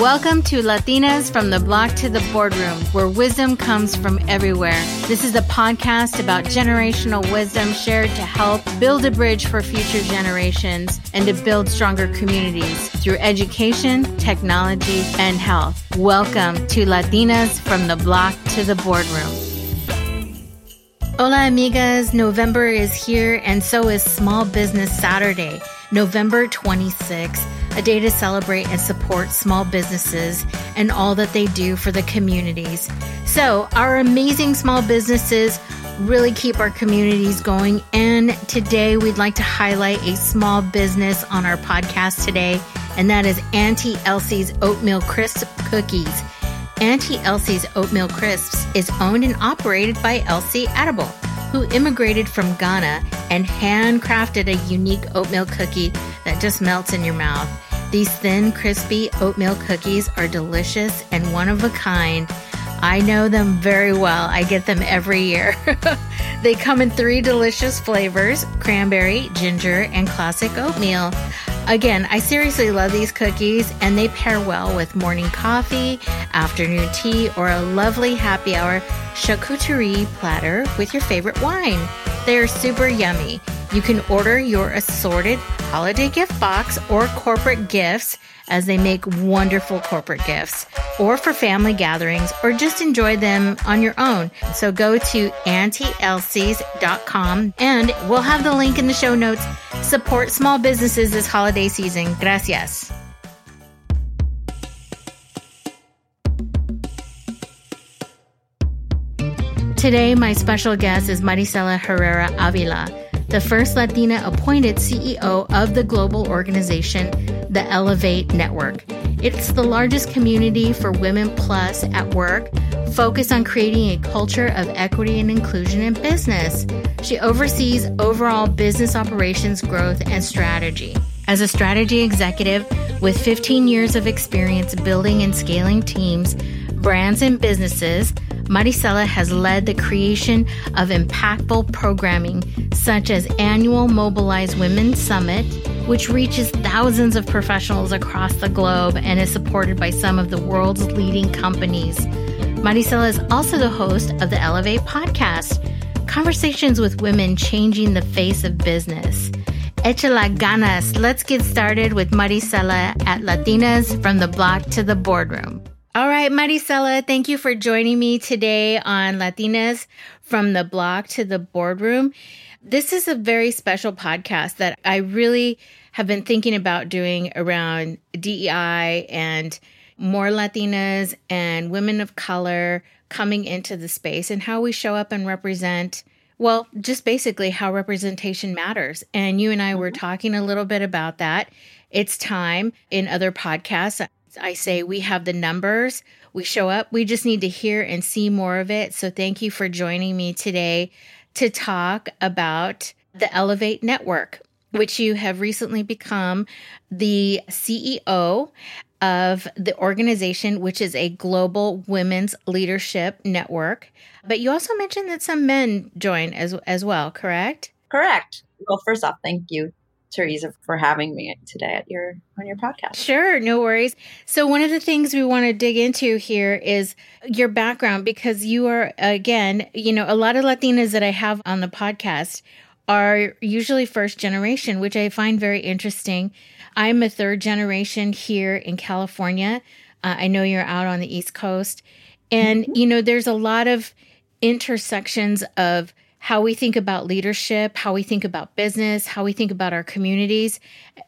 Welcome to Latinas from the Block to the Boardroom, where wisdom comes from everywhere. This is a podcast about generational wisdom shared to help build a bridge for future generations and to build stronger communities through education, technology, and health. Welcome to Latinas from the Block to the Boardroom. Hola, amigas. November is here, and so is Small Business Saturday, November 26th. A day to celebrate and support small businesses and all that they do for the communities. So our amazing small businesses really keep our communities going. And today we'd like to highlight a small business on our podcast today, and that is Auntie Elsie's Oatmeal Crisp Cookies. Auntie Elsie's Oatmeal Crisps is owned and operated by Elsie Edible, who immigrated from Ghana and handcrafted a unique oatmeal cookie that just melts in your mouth. These thin, crispy oatmeal cookies are delicious and one of a kind. I know them very well. I get them every year. They come in three delicious flavors: cranberry, ginger, and classic oatmeal. Again, I seriously love these cookies, and they pair well with morning coffee, afternoon tea, or a lovely happy hour charcuterie platter with your favorite wine. They are super yummy. You can order your assorted holiday gift box or corporate gifts, as they make wonderful corporate gifts, or for family gatherings, or just enjoy them on your own. So go to AuntieElsies.com, and we'll have the link in the show notes. Support small businesses this holiday season. Gracias. Today, my special guest is Maricela Herrera Avila, the first Latina appointed CEO of the global organization, the Ellevate Network. It's the largest community for women plus at work, focused on creating a culture of equity and inclusion in business. She oversees overall business operations, growth, and strategy. As a strategy executive with 15 years of experience building and scaling teams, brands, and businesses, Maricela has led the creation of impactful programming such as annual Mobilize Women's Summit, which reaches thousands of professionals across the globe and is supported by some of the world's leading companies. Maricela is also the host of the Ellevate podcast, Conversations with Women Changing the Face of Business. Échale ganas. Let's get started with Maricela at Latinas from the Block to the Boardroom. All right, Maricela, thank you for joining me today on Latinas from the Block to the Boardroom. This is a very special podcast that I really have been thinking about doing around DEI and more Latinas and women of color coming into the space and how we show up and represent, well, just basically how representation matters. And you and I were talking a little bit about that. It's time in other podcasts. I say we have the numbers, we show up, we just need to hear and see more of it. So thank you for joining me today to talk about the Ellevate Network, which you have recently become the CEO of the organization, which is a global women's leadership network. But you also mentioned that some men join as well, correct? Correct. Well, first off, thank you, Teresa, for having me today at on your podcast. Sure, no worries. So one of the things we want to dig into here is your background, because you are, again, you know, a lot of Latinas that I have on the podcast are usually first generation, which I find very interesting. I'm a third generation here in California. I know you're out on the East Coast. And, you know, there's a lot of intersections of how we think about leadership, how we think about business, how we think about our communities.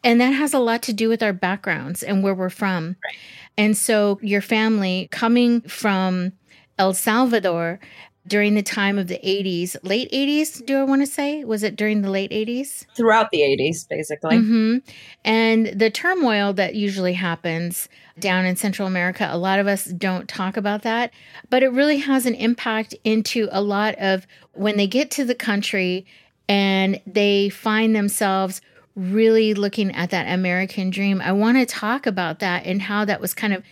And that has a lot to do with our backgrounds and where we're from. Right. And so your family coming from El Salvador during the time of the 80s, late 80s, do I want to say? Was it during the late 80s? Throughout the 80s, basically. Mm-hmm. And the turmoil that usually happens down in Central America, a lot of us don't talk about that, but it really has an impact into a lot of when they get to the country and they find themselves really looking at that American dream. I want to talk about that and how that was kind of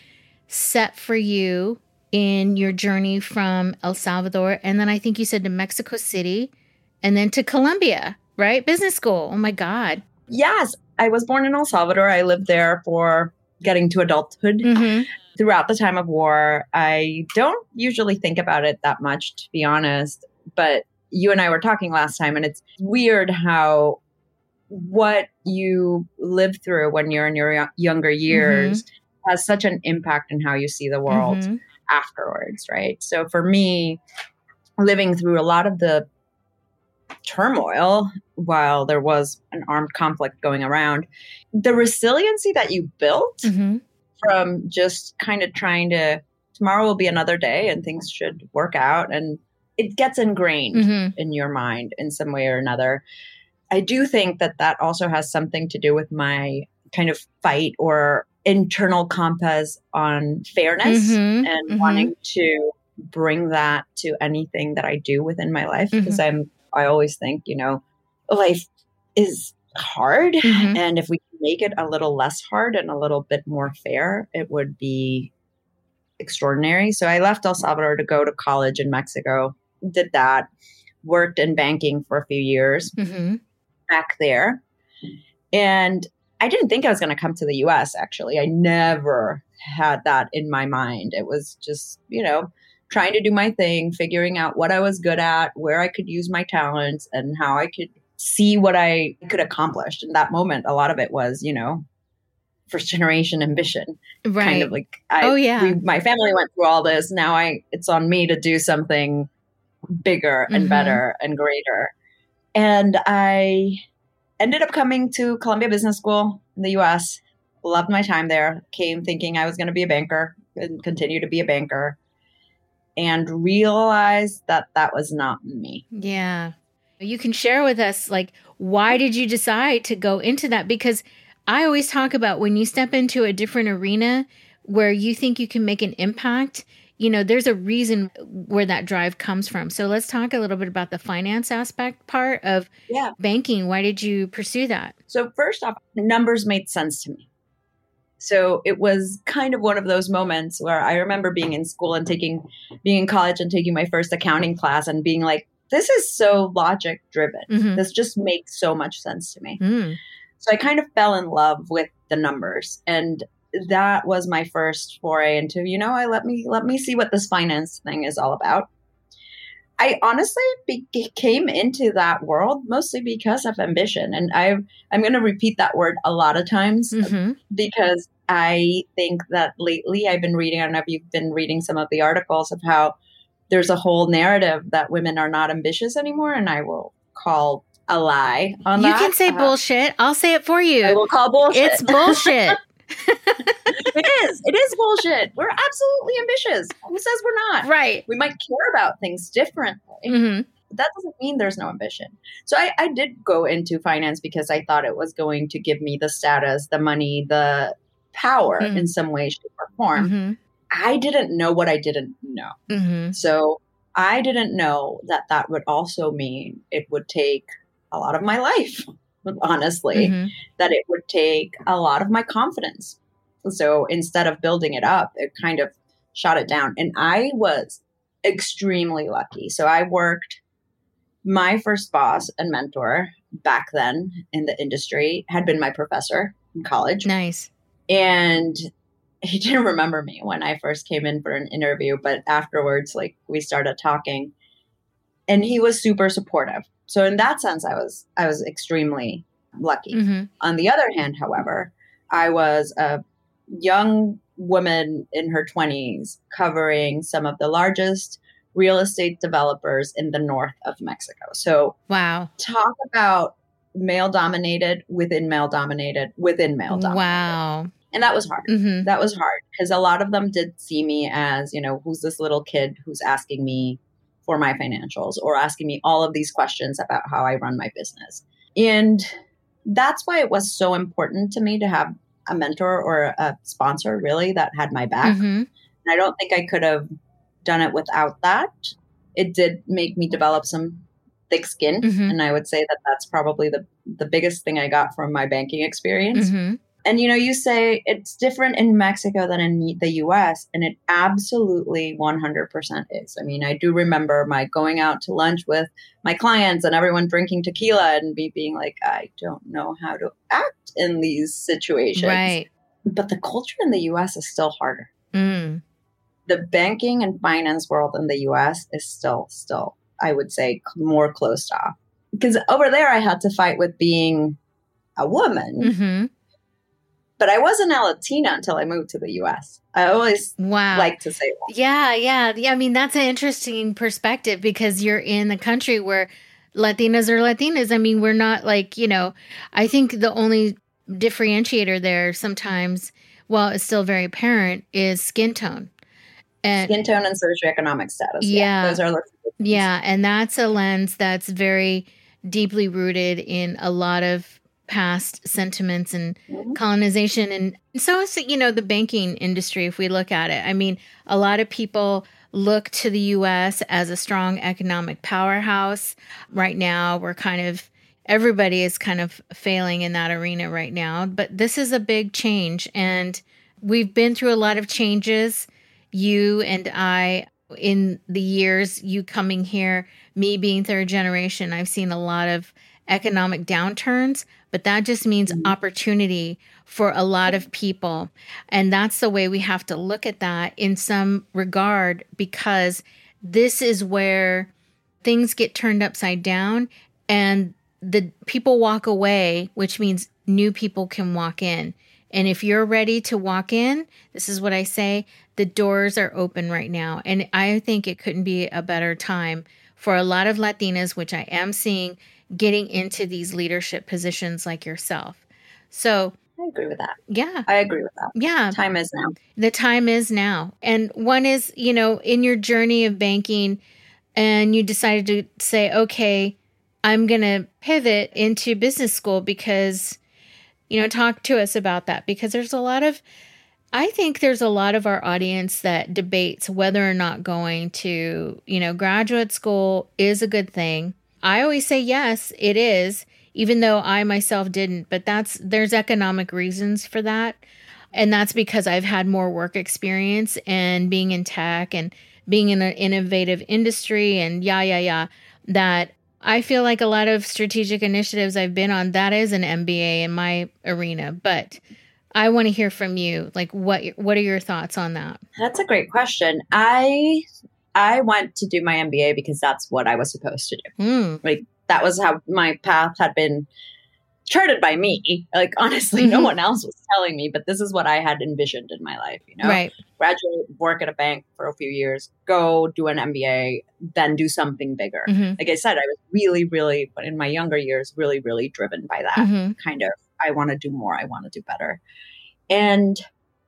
set for you in your journey from El Salvador, and then I think you said to Mexico City, and then to Columbia, right? Business school. Oh my God. Yes. I was born in El Salvador. I lived there for getting to adulthood. Mm-hmm. Throughout the time of war, I don't usually think about it that much, to be honest. But you and I were talking last time, and it's weird how what you live through when you're in your younger years mm-hmm. has such an impact on how you see the world mm-hmm. afterwards, right? So for me, living through a lot of the turmoil while there was an armed conflict going around, the resiliency that you built mm-hmm. from just kind of trying to, tomorrow will be another day and things should work out. And it gets ingrained mm-hmm. in your mind in some way or another. I do think that that also has something to do with my kind of fight or internal compass on fairness mm-hmm. and mm-hmm. wanting to bring that to anything that I do within my life. Because mm-hmm. I always think, you know, life is hard. Mm-hmm. And if we make it a little less hard and a little bit more fair, it would be extraordinary. So I left El Salvador to go to college in Mexico, did that, worked in banking for a few years mm-hmm. back there. And I didn't think I was going to come to the U.S., actually. I never had that in my mind. It was just, you know, trying to do my thing, figuring out what I was good at, where I could use my talents, and how I could see what I could accomplish. In that moment, a lot of it was, you know, first generation ambition. Right. Kind of like, my family went through all this. Now it's on me to do something bigger and mm-hmm. better and greater. And I ended up coming to Columbia Business School in the U.S., loved my time there, came thinking I was going to be a banker and continue to be a banker. And realize that that was not me. Yeah. You can share with us, like, why did you decide to go into that? Because I always talk about when you step into a different arena where you think you can make an impact, you know, there's a reason where that drive comes from. So let's talk a little bit about the finance aspect part of banking. Why did you pursue that? So first off, numbers made sense to me. So it was kind of one of those moments where I remember being in school and being in college and taking my first accounting class and being like, this is so logic driven. Mm-hmm. This just makes so much sense to me. Mm. So I kind of fell in love with the numbers. And that was my first foray into, you know, let me see what this finance thing is all about. I honestly came into that world mostly because of ambition. And I'm going to repeat that word a lot of times mm-hmm. because I think that lately I've been reading, I don't know if you've been reading some of the articles of how there's a whole narrative that women are not ambitious anymore. And I will call a lie on that. You can say bullshit. I'll say it for you. I will call bullshit. It's bullshit. It is bullshit. We're absolutely ambitious. Who says we're not? Right. We might care about things differently. Mm-hmm. But that doesn't mean there's no ambition. So I did go into finance because I thought it was going to give me the status, the money, the power mm-hmm. in some way, shape, or form. Mm-hmm. I didn't know what I didn't know. Mm-hmm. So I didn't know that would also mean it would take a lot of my life, honestly, mm-hmm. that it would take a lot of my confidence. So instead of building it up, it kind of shot it down. And I was extremely lucky. So I worked, my first boss and mentor back then in the industry had been my professor in college. Nice. And he didn't remember me when I first came in for an interview, but afterwards, like, we started talking and he was super supportive. So in that sense, I was extremely lucky. Mm-hmm. On the other hand, however, I was a young woman in her 20s covering some of the largest real estate developers in the north of Mexico. So wow. Talk about male-dominated within male-dominated within male-dominated. Wow. And that was hard. Mm-hmm. That was hard because a lot of them did see me as, you know, who's this little kid who's asking me for my financials or asking me all of these questions about how I run my business. And that's why it was so important to me to have a mentor or a sponsor, really, that had my back. Mm-hmm. And I don't think I could have done it without that. It did make me develop some thick skin. Mm-hmm. And I would say that that's probably the biggest thing I got from my banking experience. Mm-hmm. And, you know, you say it's different in Mexico than in the U.S. And it absolutely 100% is. I mean, I do remember my going out to lunch with my clients and everyone drinking tequila and me being like, I don't know how to act in these situations. Right. But the culture in the U.S. is still harder. Mm. The banking and finance world in the U.S. is still, I would say, more closed off. Because over there, I had to fight with being a woman. Mm-hmm. But I wasn't a Latina until I moved to the U.S. I always like to say that. Yeah. I mean, that's an interesting perspective because you're in a country where Latinas are Latinas. I mean, we're not like, you know, I think the only differentiator there sometimes, while it's still very apparent, is skin tone. And skin tone and socioeconomic status. Yeah. Those are yeah. And that's a lens that's very deeply rooted in a lot of past sentiments and colonization. And so it's, you know, the banking industry, if we look at it, I mean, a lot of people look to the U.S. as a strong economic powerhouse. Right now, we're kind of, everybody is kind of failing in that arena right now. But this is a big change. And we've been through a lot of changes, you and I, in the years, you coming here, me being third generation, I've seen a lot of economic downturns, but that just means opportunity for a lot of people. And that's the way we have to look at that in some regard, because this is where things get turned upside down and the people walk away, which means new people can walk in. And if you're ready to walk in, this is what I say, the doors are open right now. And I think it couldn't be a better time for a lot of Latinas, which I am seeing, getting into these leadership positions like yourself. So I agree with that. Yeah. I agree with that. Yeah. Time is now. The time is now. And one is, you know, in your journey of banking and you decided to say, okay, I'm going to pivot into business school because, you know, talk to us about that because there's a lot of, I think there's a lot of our audience that debates whether or not going to, you know, graduate school is a good thing. I always say, yes, it is, even though I myself didn't. But there's economic reasons for that. And that's because I've had more work experience and being in tech and being in an innovative industry and that I feel like a lot of strategic initiatives I've been on, that is an MBA in my arena. But I want to hear from you. Like, what are your thoughts on that? That's a great question. I went to do my MBA because that's what I was supposed to do. Mm. Like that was how my path had been charted by me. Like, honestly, no one else was telling me, but this is what I had envisioned in my life, you know, right. Graduate, work at a bank for a few years, go do an MBA, then do something bigger. Mm-hmm. Like I said, I was really, really, but in my younger years, really, really driven by that kind of, I want to do more. I want to do better. And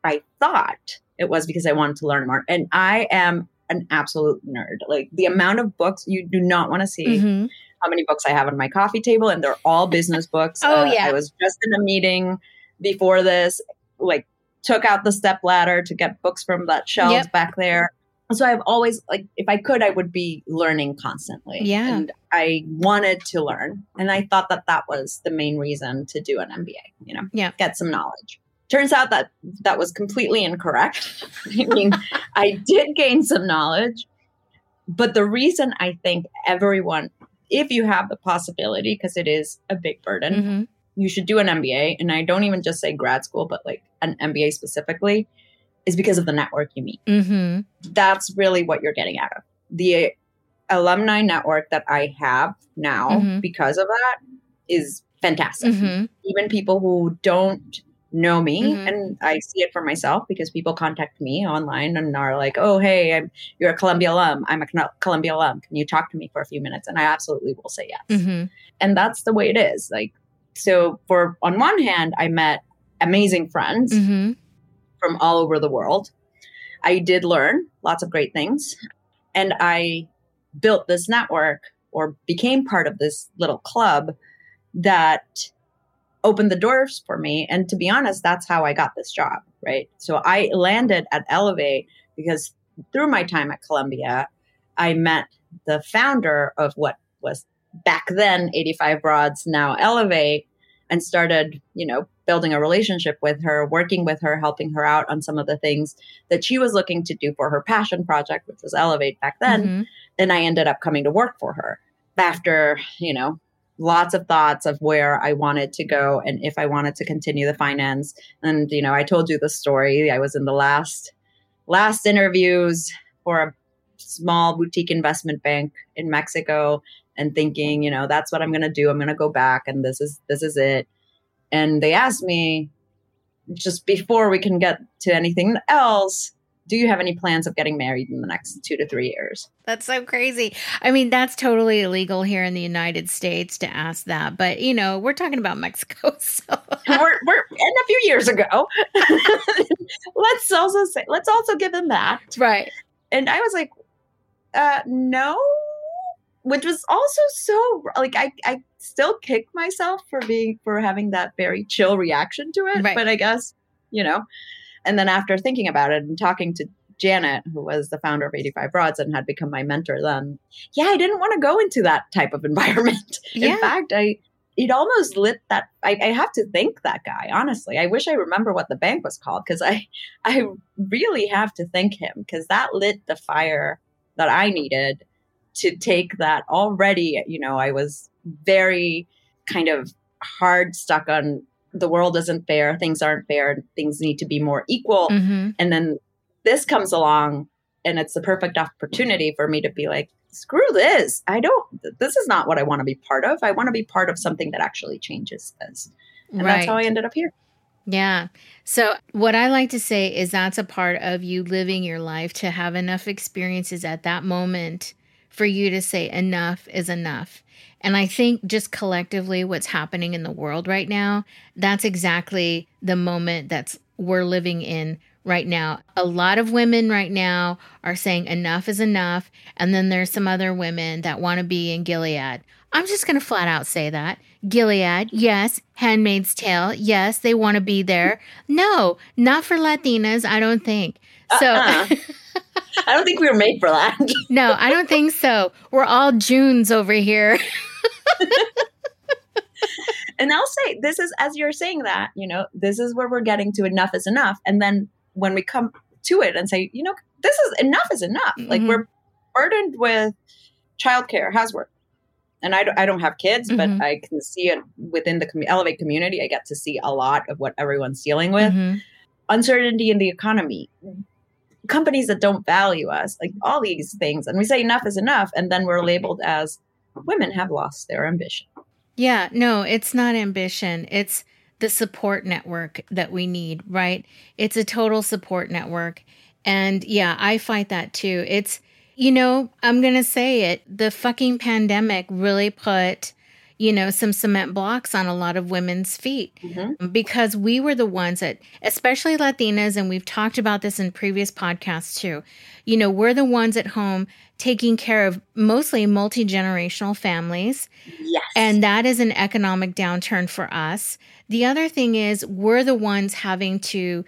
I thought it was because I wanted to learn more. And I am an absolute nerd. Like the amount of books, you do not want to see how many books I have on my coffee table, and they're all business books. I was just in a meeting before this, like took out the step ladder to get books from that shelf back there. So I've always, like, if I could, I would be learning constantly. Yeah. And I wanted to learn. And I thought that that was the main reason to do an MBA, you know, get some knowledge. Turns out that that was completely incorrect. I mean, I did gain some knowledge, but the reason I think everyone, if you have the possibility, because it is a big burden, you should do an MBA. And I don't even just say grad school, but like an MBA specifically, is because of the network you meet. That's really what you're getting out of. The alumni network that I have now because of that is fantastic. Even people who don't know me, and I see it for myself because people contact me online and are like, oh, hey, you're a Columbia alum. I'm a Columbia alum. Can you talk to me for a few minutes? And I absolutely will say yes. And that's the way it is. Like, so for, on one hand, I met amazing friends from all over the world. I did learn lots of great things. And I built this network or became part of this little club that opened the doors for me. And to be honest, that's how I got this job, right? So I landed at Ellevate because through my time at Columbia, I met the founder of what was back then 85 Broads, now Ellevate, and started, you know, building a relationship with her, working with her, helping her out on some of the things that she was looking to do for her passion project, which was Ellevate back then. And I ended up coming to work for her after, you know, lots of thoughts of where I wanted to go and if I wanted to continue the finance. And, you know, I told you the story. I was in the last interviews for a small boutique investment bank in Mexico and thinking, you know, that's what I'm going to do. I'm going to go back and this is it. And they asked me, just before we can get to anything else, do you have any plans of getting married in the next 2 to 3 years? That's so crazy. I mean, that's totally illegal here in the United States to ask that. But, you know, we're talking about Mexico. So we're and a few years ago. let's also give them that. Right. And I was like, no, which was also so like, I still kick myself for having that very chill reaction to it. Right. But I guess, you know. And then after thinking about it and talking to Janet, who was the founder of 85 Broads and had become my mentor then, yeah, I didn't want to go into that type of environment. Yeah. In fact, it almost lit that. I have to thank that guy, honestly. I wish I remember what the bank was called, because I really have to thank him, because that lit the fire that I needed to take that already. You know, I was very kind of hard stuck on the world isn't fair, things aren't fair, things need to be more equal. Mm-hmm. And then this comes along and it's the perfect opportunity for me to be like, screw this. This is not what I want to be part of. I want to be part of something that actually changes this. And Right. That's how I ended up here. Yeah. So what I like to say is that's a part of you living your life, to have enough experiences at that moment for you to say enough is enough. And I think just collectively what's happening in the world right now, that's exactly the moment that we're living in right now. A lot of women right now are saying enough is enough. And then there's some other women that want to be in Gilead. I'm just going to flat out say that. Gilead, yes. Handmaid's Tale, yes. They want to be there. No, not for Latinas, I don't think. So... I don't think we were made for that. No, I don't think so. We're all Junes over here. And I'll say, this is, as you're saying that, you know, this is where we're getting to enough is enough. And then when we come to it and say, you know, this is enough. Mm-hmm. Like, we're burdened with childcare, housework. And I don't have kids, mm-hmm. but I can see it within the Ellevate community. I get to see a lot of what everyone's dealing with. Mm-hmm. Uncertainty in the economy. Companies that don't value us, like all these things. And we say enough is enough. And then we're labeled as women have lost their ambition. Yeah, no, it's not ambition. It's the support network that we need, right? It's a total support network. And yeah, I fight that too. It's, you know, I'm going to say it, the fucking pandemic really put, you know, some cement blocks on a lot of women's feet, mm-hmm. because we were the ones that, especially Latinas, and we've talked about this in previous podcasts too, you know, we're the ones at home taking care of mostly multi-generational families. Yes. And that is an economic downturn for us. The other thing is we're the ones having to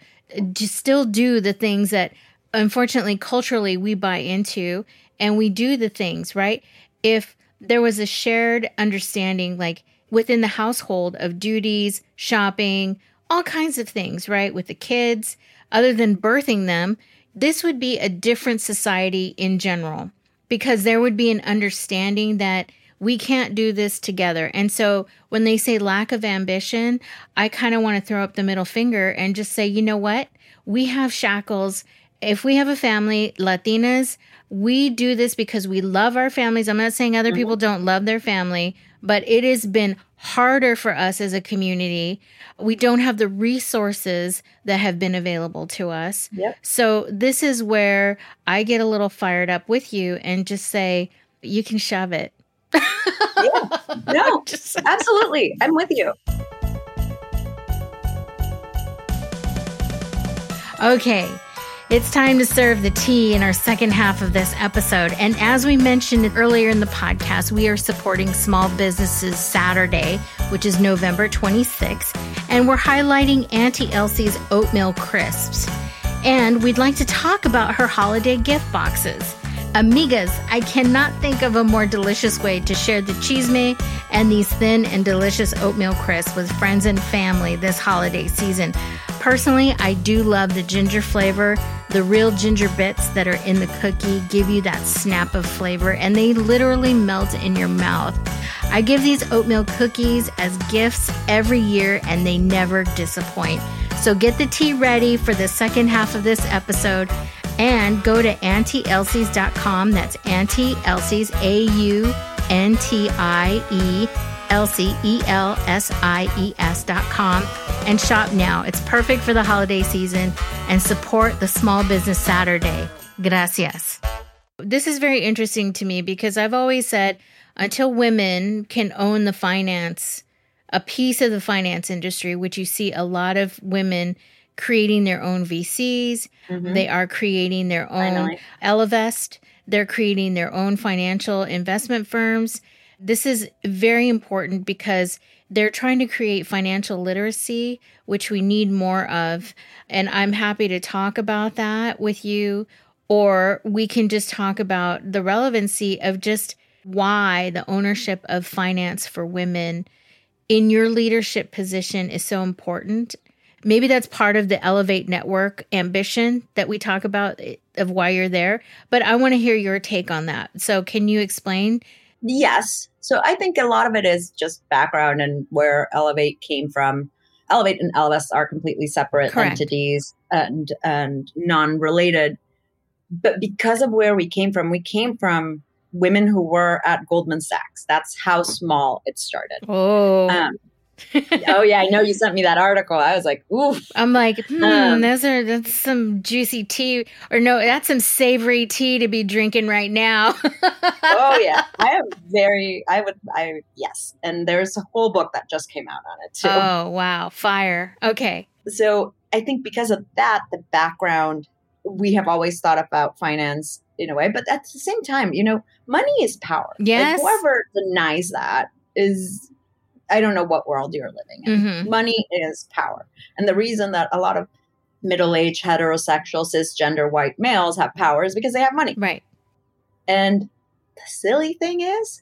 still do the things that unfortunately culturally we buy into, and we do the things, right? If there was a shared understanding, like within the household, of duties, shopping, all kinds of things, right? With the kids, other than birthing them, this would be a different society in general, because there would be an understanding that we can't do this together. And so when they say lack of ambition, I kind of want to throw up the middle finger and just say, you know what? We have shackles. If we have a family, Latinas, we do this because we love our families. I'm not saying other people don't love their family, but it has been harder for us as a community. We don't have the resources that have been available to us. Yep. So this is where I get a little fired up with you and just say, you can shove it. Yeah. No, absolutely. I'm with you. Okay. It's time to serve the tea in our second half of this episode. And as we mentioned earlier in the podcast, we are supporting Small Businesses Saturday, which is November 26th. And we're highlighting Auntie Elsie's Oatmeal Crisps. And we'd like to talk about her holiday gift boxes. Amigas, I cannot think of a more delicious way to share the chisme and these thin and delicious oatmeal crisps with friends and family this holiday season. Personally, I do love the ginger flavor. The real ginger bits that are in the cookie give you that snap of flavor, and they literally melt in your mouth. I give these oatmeal cookies as gifts every year, and they never disappoint. So get the tea ready for the second half of this episode and go to AuntieElsies.com. That's Auntie Elsie's, AUNTIE, ELSIES.com, and shop now. It's perfect for the holiday season, and support the Small Business Saturday. Gracias. This is very interesting to me because I've always said until women can own the finance, a piece of the finance industry, which you see a lot of women creating their own VCs, they are creating their own Ellevest, they're creating their own financial investment firms. This is very important because they're trying to create financial literacy, which we need more of. And I'm happy to talk about that with you, or we can just talk about the relevancy of just why the ownership of finance for women in your leadership position is so important. Maybe that's part of the Ellevate Network ambition that we talk about of why you're there. But I want to hear your take on that. So can you explain? Yes. So I think a lot of it is just background and where Ellevate came from. Ellevate and Ellevest are completely separate entities and non-related. But because of where we came from women who were at Goldman Sachs. That's how small it started. Oh, I know you sent me that article. I was like, ooh. I'm like, that's some juicy tea. Or no, that's some savory tea to be drinking right now. Oh, yeah. Yes. And there's a whole book that just came out on it, too. Oh, wow. Fire. Okay. So I think because of that, the background, we have always thought about finance in a way. But at the same time, money is power. Yes. Like, whoever denies that is... I don't know what world you're living in. Mm-hmm. Money is power. And the reason that a lot of middle-aged, heterosexual, cisgender, white males have power is because they have money. Right. And the silly thing is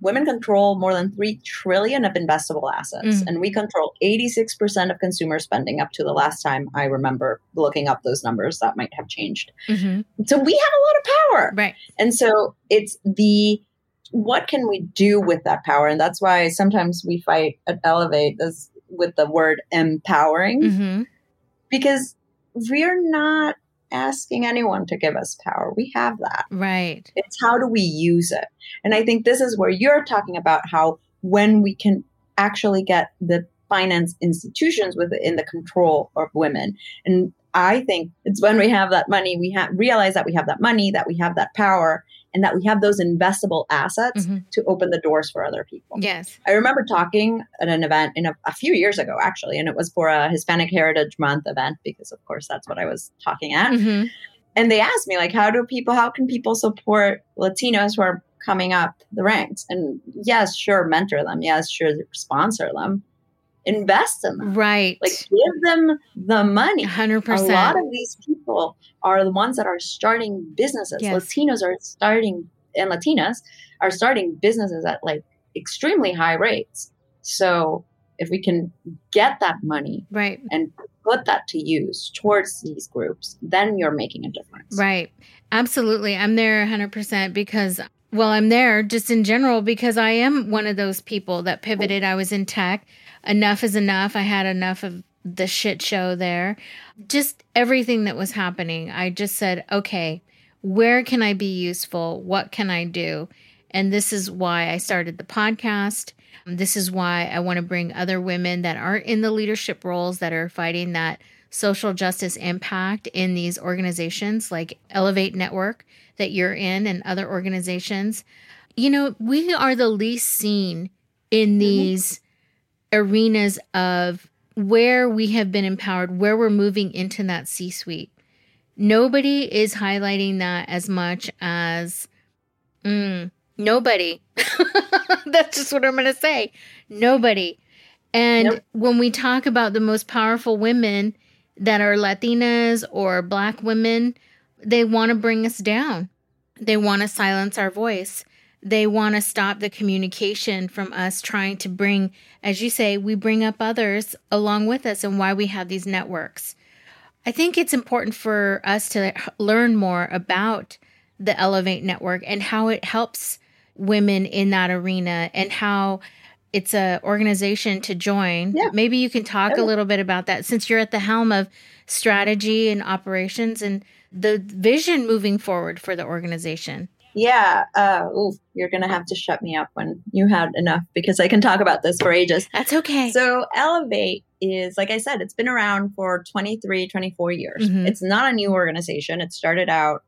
women control more than $3 trillion of investable assets. Mm. And we control 86% of consumer spending up to the last time I remember looking up those numbers. That might have changed. Mm-hmm. So we have a lot of power. Right. And so it's what can we do with that power? And that's why sometimes we fight at Ellevate with the word empowering, because we're not asking anyone to give us power. We have that. Right. It's how do we use it? And I think this is where you're talking about how when we can actually get the finance institutions within the control of women. And I think it's when we have that money, we realize that we have that money, that we have that power, and that we have those investable assets to open the doors for other people. Yes. I remember talking at an event a few years ago, actually, and it was for a Hispanic Heritage Month event because, of course, that's what I was talking at. Mm-hmm. And they asked me, like, how can people support Latinos who are coming up the ranks? And yes, sure, mentor them. Yes, sure, sponsor them. Invest in them. Right. Like, give them the money. 100%. A lot of these people are the ones that are starting businesses. Yes. Latinas are starting businesses at like extremely high rates. So if we can get that money and put that to use towards these groups, then you're making a difference. Right. Absolutely. I'm there 100% because I'm there just in general because I am one of those people that pivoted. I was in tech. Enough is enough. I had enough of the shit show there. Just everything that was happening. I just said, okay, where can I be useful? What can I do? And this is why I started the podcast. This is why I want to bring other women that aren't in the leadership roles that are fighting that social justice impact in these organizations like Ellevate Network that you're in and other organizations. We are the least seen in these arenas of where we have been empowered, where we're moving into that C-suite. Nobody is highlighting that as much as nobody. That's just what I'm going to say. Nobody. And when we talk about the most powerful women that are Latinas or Black women, they want to bring us down. They want to silence our voice. They want to stop the communication from us trying to bring, as you say, we bring up others along with us and why we have these networks. I think it's important for us to learn more about the Ellevate Network and how it helps women in that arena and how it's an organization to join. Yeah. Maybe you can talk a little bit about that since you're at the helm of strategy and operations and the vision moving forward for the organization. Yeah. You're going to have to shut me up when you have enough because I can talk about this for ages. That's okay. So Ellevate is, like I said, it's been around for 23, 24 years. Mm-hmm. It's not a new organization. It started out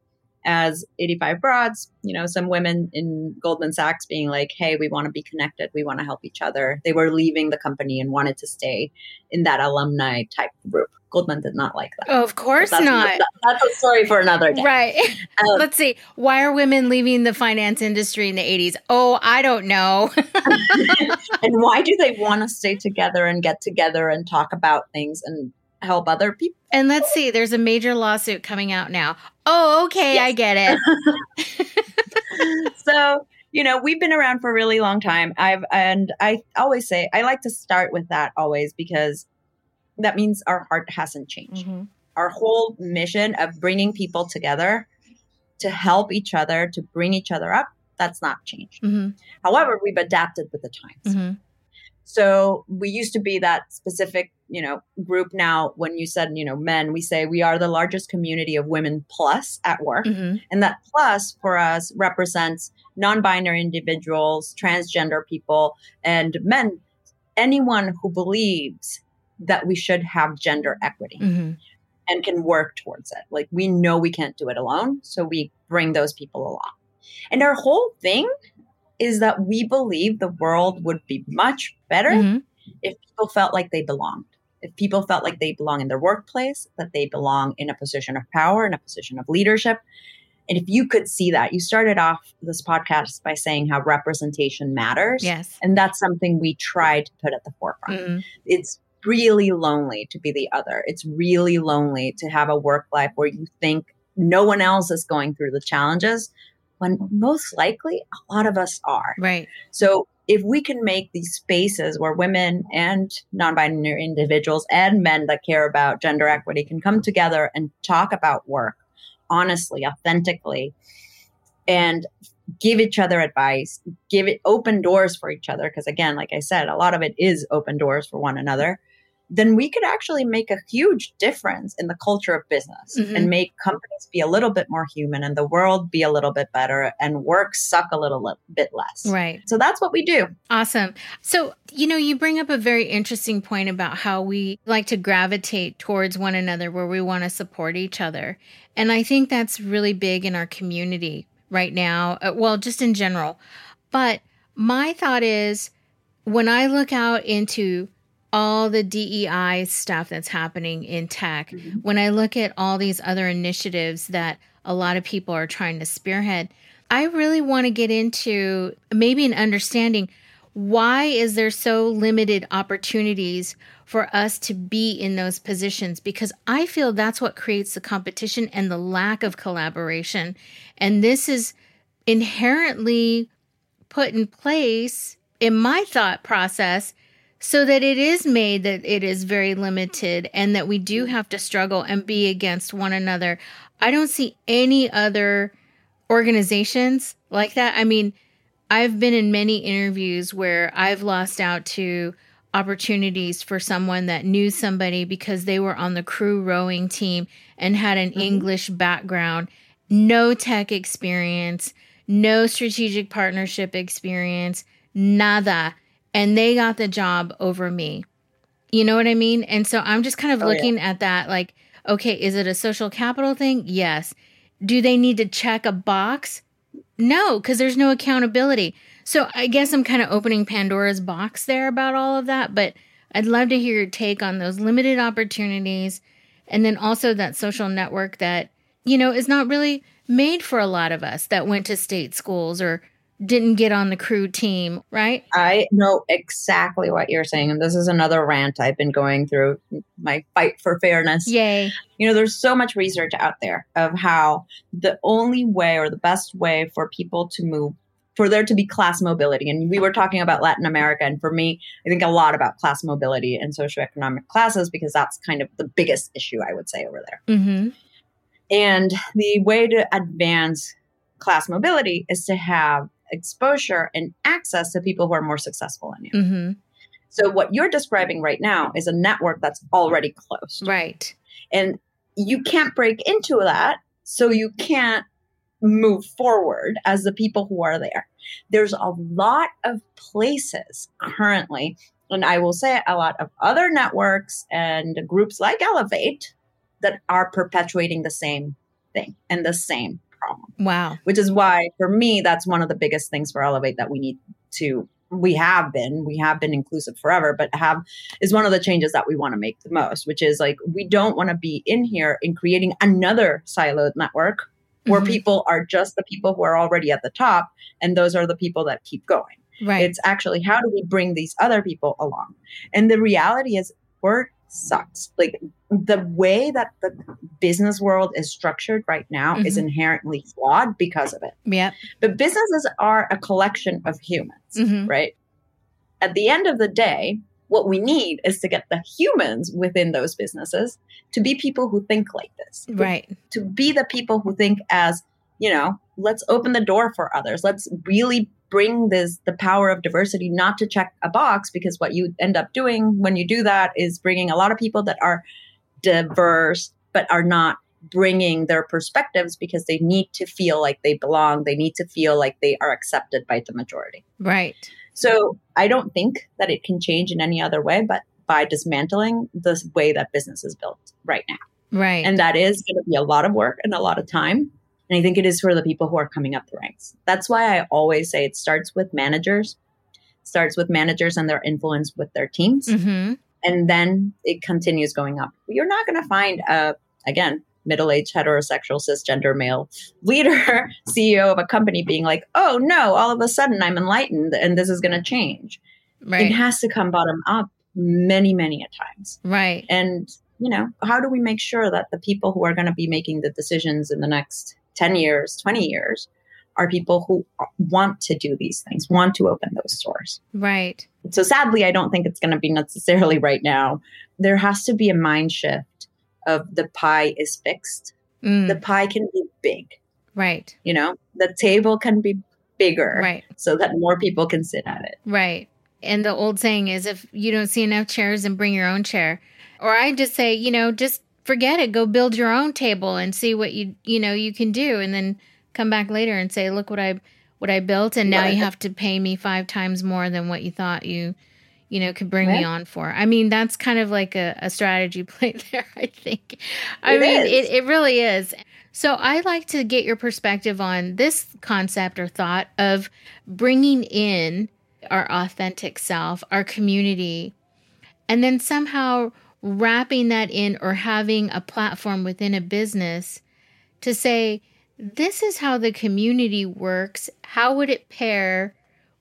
as 85 Broads, you know, some women in Goldman Sachs being like, hey, we want to be connected. We want to help each other. They were leaving the company and wanted to stay in that alumni type group. Goldman did not like that. Oh, of course not. That's a story for another day. Right. Let's see. Why are women leaving the finance industry in the 80s? Oh, I don't know. And why do they want to stay together and get together and talk about things and help other people? And let's see, there's a major lawsuit coming out now. Oh, okay. Yes. I get it. So, you know, we've been around for a really long time. I always say, I like to start with that always, because that means our heart hasn't changed. Mm-hmm. Our whole mission of bringing people together to help each other, to bring each other up, that's not changed. Mm-hmm. However, we've adapted with the times. Mm-hmm. So we used to be that specific, you know, group. Now, when you said, you know, men, we say we are the largest community of women plus at work. Mm-hmm. And that plus for us represents non-binary individuals, transgender people, and men, anyone who believes that we should have gender equity mm-hmm. and can work towards it. Like, we know we can't do it alone. So we bring those people along. And our whole thing is that we believe the world would be much better mm-hmm. if people felt like they belonged, if people felt like they belong in their workplace, that they belong in a position of power, in a position of leadership. And if you could see that, you started off this podcast by saying how representation matters. Yes. And that's something we try to put at the forefront. Mm-hmm. It's really lonely to be the other. It's really lonely to have a work life where you think no one else is going through the challenges, when most likely a lot of us are. Right. So if we can make these spaces where women and non-binary individuals and men that care about gender equity can come together and talk about work honestly, authentically, and give each other advice, open doors for each other, because again, like I said, a lot of it is open doors for one another, then we could actually make a huge difference in the culture of business mm-hmm. and make companies be a little bit more human and the world be a little bit better and work suck a little bit less. Right. So that's what we do. Awesome. So, you know, you bring up a very interesting point about how we like to gravitate towards one another where we want to support each other. And I think that's really big in our community right now. Well, just in general. But my thought is when I look out into all the DEI stuff that's happening in tech, mm-hmm. when I look at all these other initiatives that a lot of people are trying to spearhead, I really want to get into maybe an understanding, why is there so limited opportunities for us to be in those positions? Because I feel that's what creates the competition and the lack of collaboration. And this is inherently put in place in my thought process so that it is made that it is very limited and that we do have to struggle and be against one another. I don't see any other organizations like that. I mean, I've been in many interviews where I've lost out to opportunities for someone that knew somebody because they were on the crew rowing team and had an mm-hmm. English background, no tech experience, no strategic partnership experience, nada. And they got the job over me. You know what I mean? And so I'm just kind of looking at that like, okay, is it a social capital thing? Yes. Do they need to check a box? No, because there's no accountability. So I guess I'm kind of opening Pandora's box there about all of that. But I'd love to hear your take on those limited opportunities. And then also that social network that, you know, is not really made for a lot of us that went to state schools or didn't get on the crew team, right? I know exactly what you're saying. And this is another rant I've been going through, my fight for fairness. Yay. You know, there's so much research out there of how the only way or the best way for people to move, for there to be class mobility. And we were talking about Latin America. And for me, I think a lot about class mobility and socioeconomic classes, because that's kind of the biggest issue I would say over there. Mm-hmm. And the way to advance class mobility is to have exposure and access to people who are more successful than you. Mm-hmm. So what you're describing right now is a network that's already closed. Right. And you can't break into that. So you can't move forward as the people who are there. There's a lot of places currently, and I will say a lot of other networks and groups like Ellevate that are perpetuating the same thing and the same problem. Wow. Which is why, for me, that's one of the biggest things for Ellevate that we need to, we have been inclusive forever, but is one of the changes that we want to make the most, which is like, we don't want to be in here in creating another siloed network where mm-hmm. people are just the people who are already at the top. And those are the people that keep going. Right. It's actually, how do we bring these other people along? And the reality is, work sucks. Like, the way that the business world is structured right now mm-hmm. is inherently flawed because of it. Yeah. But businesses are a collection of humans, mm-hmm. right? At the end of the day, what we need is to get the humans within those businesses to be people who think like this. Right. To be the people who think as, you know, let's open the door for others. Let's really bring the power of diversity, not to check a box, because what you end up doing when you do that is bringing a lot of people that are diverse, but are not bringing their perspectives because they need to feel like they belong. They need to feel like they are accepted by the majority. Right. So I don't think that it can change in any other way, but by dismantling the way that business is built right now. Right. And that is going to be a lot of work and a lot of time. And I think it is for the people who are coming up the ranks. That's why I always say it starts with managers. It starts with managers and their influence with their teams. Mm-hmm. And then it continues going up. You're not going to find again, middle-aged, heterosexual, cisgender male leader, CEO of a company being like, oh, no, all of a sudden I'm enlightened and this is going to change. Right. It has to come bottom up many, many a times. Right. And, you know, how do we make sure that the people who are going to be making the decisions in the next 10 years, 20 years, are people who want to do these things, want to open those doors. Right. So sadly, I don't think it's going to be necessarily right now. There has to be a mind shift of the pie is fixed. Mm. The pie can be big. Right. You know, the table can be bigger. Right. So that more people can sit at it. Right. And the old saying is, if you don't see enough chairs, then bring your own chair. Or I just say, you know, just forget it. Go build your own table and see what you can do, and then come back later and say, look what I built, and now right. you have to pay me 5 times more than what you thought you could bring right. me on for. I mean, that's kind of like a strategy play there, I think. It really is. So I'd like to get your perspective on this concept or thought of bringing in our authentic self, our community, and then somehow wrapping that in or having a platform within a business to say, this is how the community works. How would it pair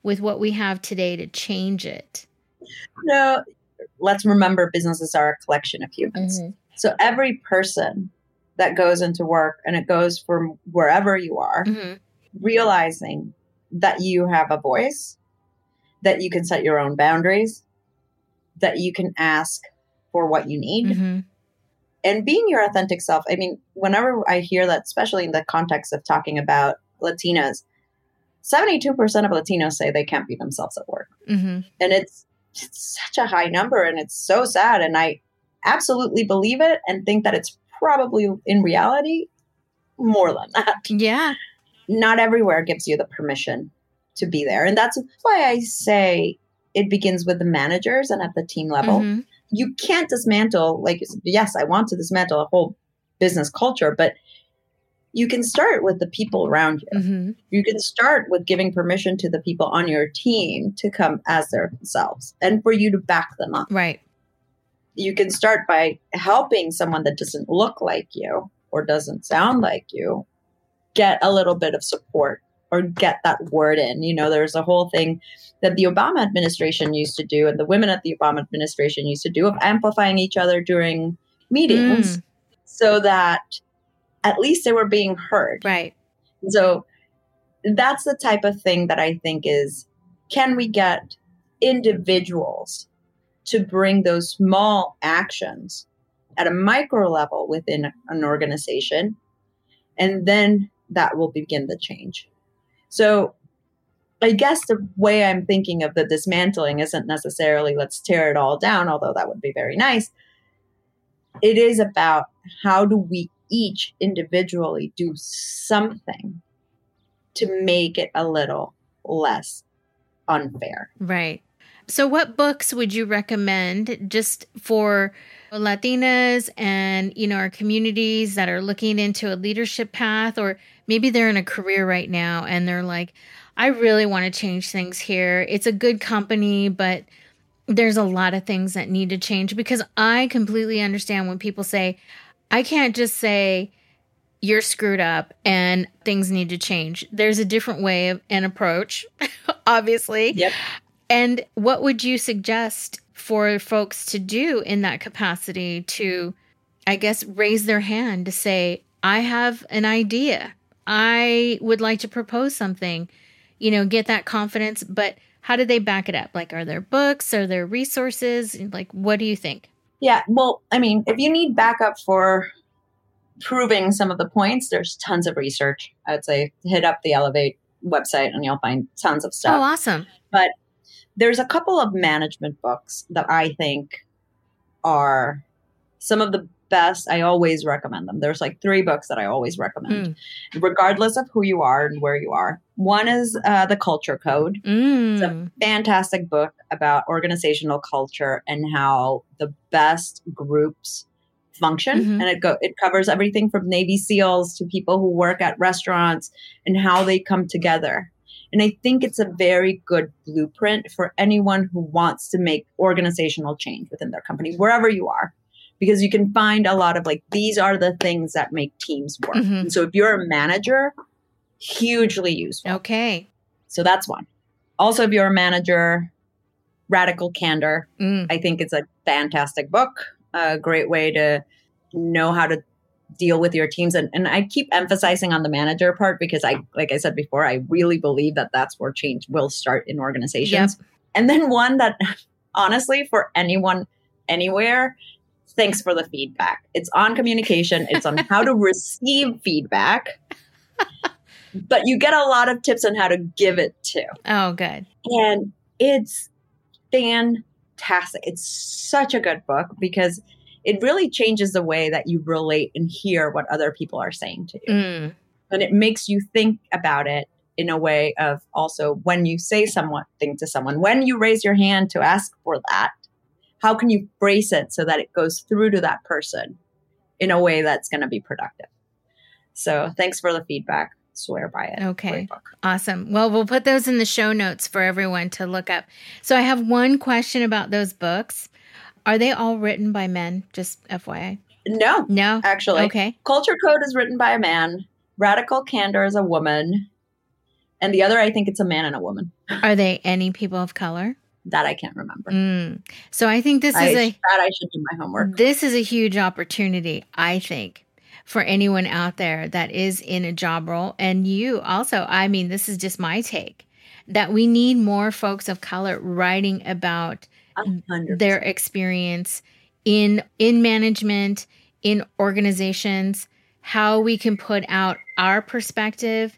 with what we have today to change it? No, let's remember, businesses are a collection of humans. Mm-hmm. So every person that goes into work, and it goes from wherever you are, mm-hmm. realizing that you have a voice, that you can set your own boundaries, that you can ask for what you need, mm-hmm. and being your authentic self. I mean, whenever I hear that, especially in the context of talking about Latinas, 72% of Latinos say they can't be themselves at work. Mm-hmm. And it's such a high number, and it's so sad. And I absolutely believe it and think that it's probably in reality more than that. Yeah. Not everywhere gives you the permission to be there. And that's why I say it begins with the managers and at the team level. Mm-hmm. You can't dismantle, like, yes, I want to dismantle a whole business culture, but you can start with the people around you. Mm-hmm. You can start with giving permission to the people on your team to come as themselves and for you to back them up. Right. You can start by helping someone that doesn't look like you or doesn't sound like you get a little bit of support or get that word in. You know, there's a whole thing that the Obama administration used to do, and the women at the Obama administration used to do, of amplifying each other during meetings so that at least they were being heard. Right. So that's the type of thing that I think is, can we get individuals to bring those small actions at a micro level within an organization? And then that will begin the change. So I guess the way I'm thinking of the dismantling isn't necessarily let's tear it all down, although that would be very nice. It is about how do we each individually do something to make it a little less unfair. Right. So what books would you recommend just for Latinas and, you know, our communities that are looking into a leadership path, or maybe they're in a career right now and they're like, I really want to change things here. It's a good company, but there's a lot of things that need to change, because I completely understand when people say, I can't just say you're screwed up and things need to change. There's a different way of an approach, obviously. Yep. And what would you suggest for folks to do in that capacity to, I guess, raise their hand to say, I have an idea. I would like to propose something, you know, get that confidence. But how do they back it up? Like, are there books? Are there resources? Like, what do you think? Yeah, well, I mean, if you need backup for proving some of the points, there's tons of research. I would say hit up the Ellevate website and you'll find tons of stuff. Oh, awesome. But there's a couple of management books that I think are some of the best. I always recommend them. There's like 3 books that I always recommend, regardless of who you are and where you are. One is The Culture Code. It's a fantastic book about organizational culture and how the best groups function. Mm-hmm. And it covers everything from Navy SEALs to people who work at restaurants and how they come together. And I think it's a very good blueprint for anyone who wants to make organizational change within their company, wherever you are, because you can find a lot of like, these are the things that make teams work. Mm-hmm. And so if you're a manager, hugely useful. Okay. So that's one. Also, if you're a manager, Radical Candor, I think it's a fantastic book, a great way to know how to deal with your teams. And I keep emphasizing on the manager part because like I said before, I really believe that that's where change will start in organizations. Yep. And then one that honestly for anyone, anywhere, Thanks for the Feedback. It's on communication. It's on how to receive feedback, but you get a lot of tips on how to give it too. Oh, good. And it's fantastic. It's such a good book because it really changes the way that you relate and hear what other people are saying to you. And it makes you think about it in a way of also when you say something to someone, when you raise your hand to ask for that, how can you phrase it so that it goes through to that person in a way that's going to be productive? So Thanks for the Feedback. Swear by it. Okay. Awesome. Well, we'll put those in the show notes for everyone to look up. So I have one question about those books. Are they all written by men? Just FYI. No, actually. Okay. Culture Code is written by a man. Radical Candor is a woman. And the other, I think it's a man and a woman. Are they any people of color? That I can't remember. So I think I should do my homework. This is a huge opportunity, I think, for anyone out there that is in a job role. And you also, I mean, this is just my take, that we need more folks of color writing about 100%. Their experience in management, in organizations, how we can put out our perspective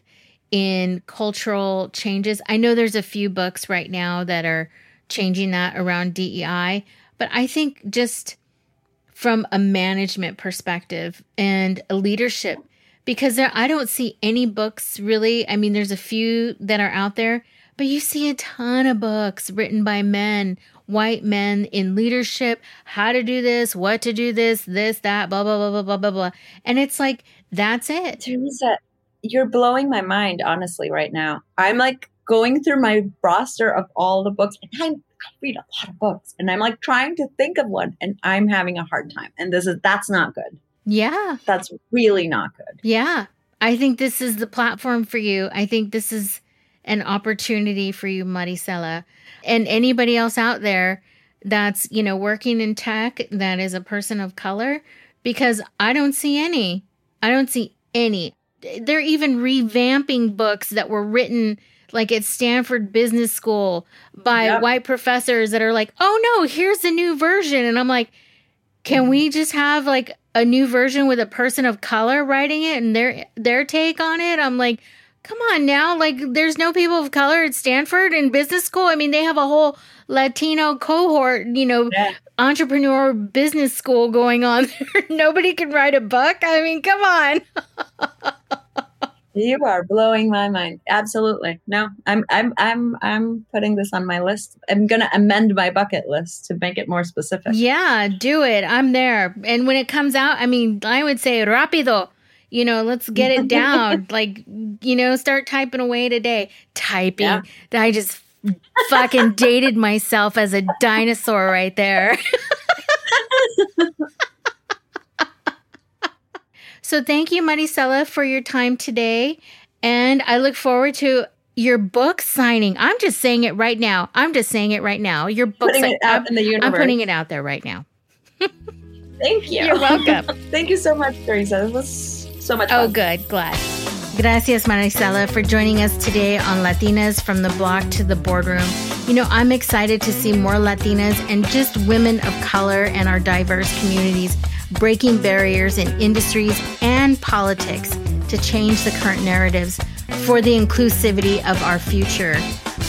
in cultural changes. I know there's a few books right now that are changing that around DEI, but I think just from a management perspective and a leadership, because I don't see any books really. I mean, there's a few that are out there, but you see a ton of books written by men, white men in leadership, how to do this, what to do this, that, blah, blah, blah, blah, blah, blah, blah. And it's like, that's it. Teresa, you're blowing my mind, honestly, right now. I'm like going through my roster of all the books, and I read a lot of books, and I'm like trying to think of one, and I'm having a hard time. And that's not good. Yeah. That's really not good. Yeah. I think this is the platform for you. I think this is an opportunity for you, Maricela, and anybody else out there that's, you know, working in tech that is a person of color, because I don't see any. They're even revamping books that were written like at Stanford Business School by white professors that are like, oh no, here's the new version. And I'm like, can we just have like a new version with a person of color writing it and their take on it? I'm like, come on now, like there's no people of color at Stanford in business school. I mean, they have a whole Latino cohort, you know, yeah. entrepreneur business school going on there. Nobody can write a book. I mean, come on. You are blowing my mind. Absolutely. No, I'm putting this on my list. I'm going to amend my bucket list to make it more specific. Yeah, do it. I'm there. And when it comes out, I mean, I would say rápido, you know, let's get it down. Like, you know, start typing away today. Typing. Yeah. I just fucking dated myself as a dinosaur right there. So thank you, Maricela, for your time today. And I look forward to your book signing. I'm just saying it right now. Your book signing. Putting it out in the universe. I'm putting it out there right now. Thank you. You're welcome. Thank you so much, Teresa. It was so much fun. Oh, good. Glad. Gracias, Maricela, for joining us today on Latinas from the Block to the Boardroom. You know, I'm excited to see more Latinas and just women of color and our diverse communities breaking barriers in industries and politics to change the current narratives for the inclusivity of our future,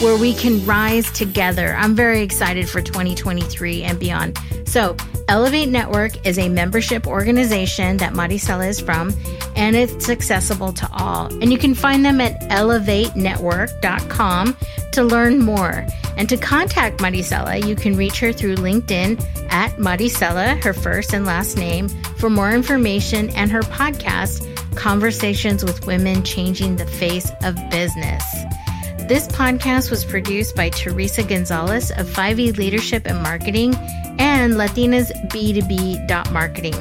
where we can rise together. I'm very excited for 2023 and beyond. So Ellevate Network is a membership organization that Maricela is from, and it's accessible to all. And you can find them at EllevateNetwork.com to learn more. And to contact Maricela, you can reach her through LinkedIn at Maricela, her first and last name, for more information and her podcast, Conversations with Women Changing the Face of Business. This podcast was produced by Teresa Gonzalez of 5E Leadership and Marketing and Latinas B2B.marketing.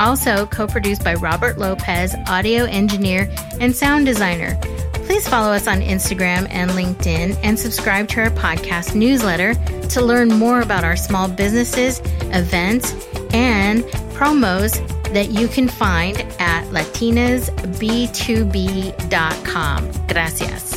Also co-produced by Robert Lopez, audio engineer and sound designer. Please follow us on Instagram and LinkedIn and subscribe to our podcast newsletter to learn more about our small businesses, events, and promos that you can find at latinasb2b.com. Gracias.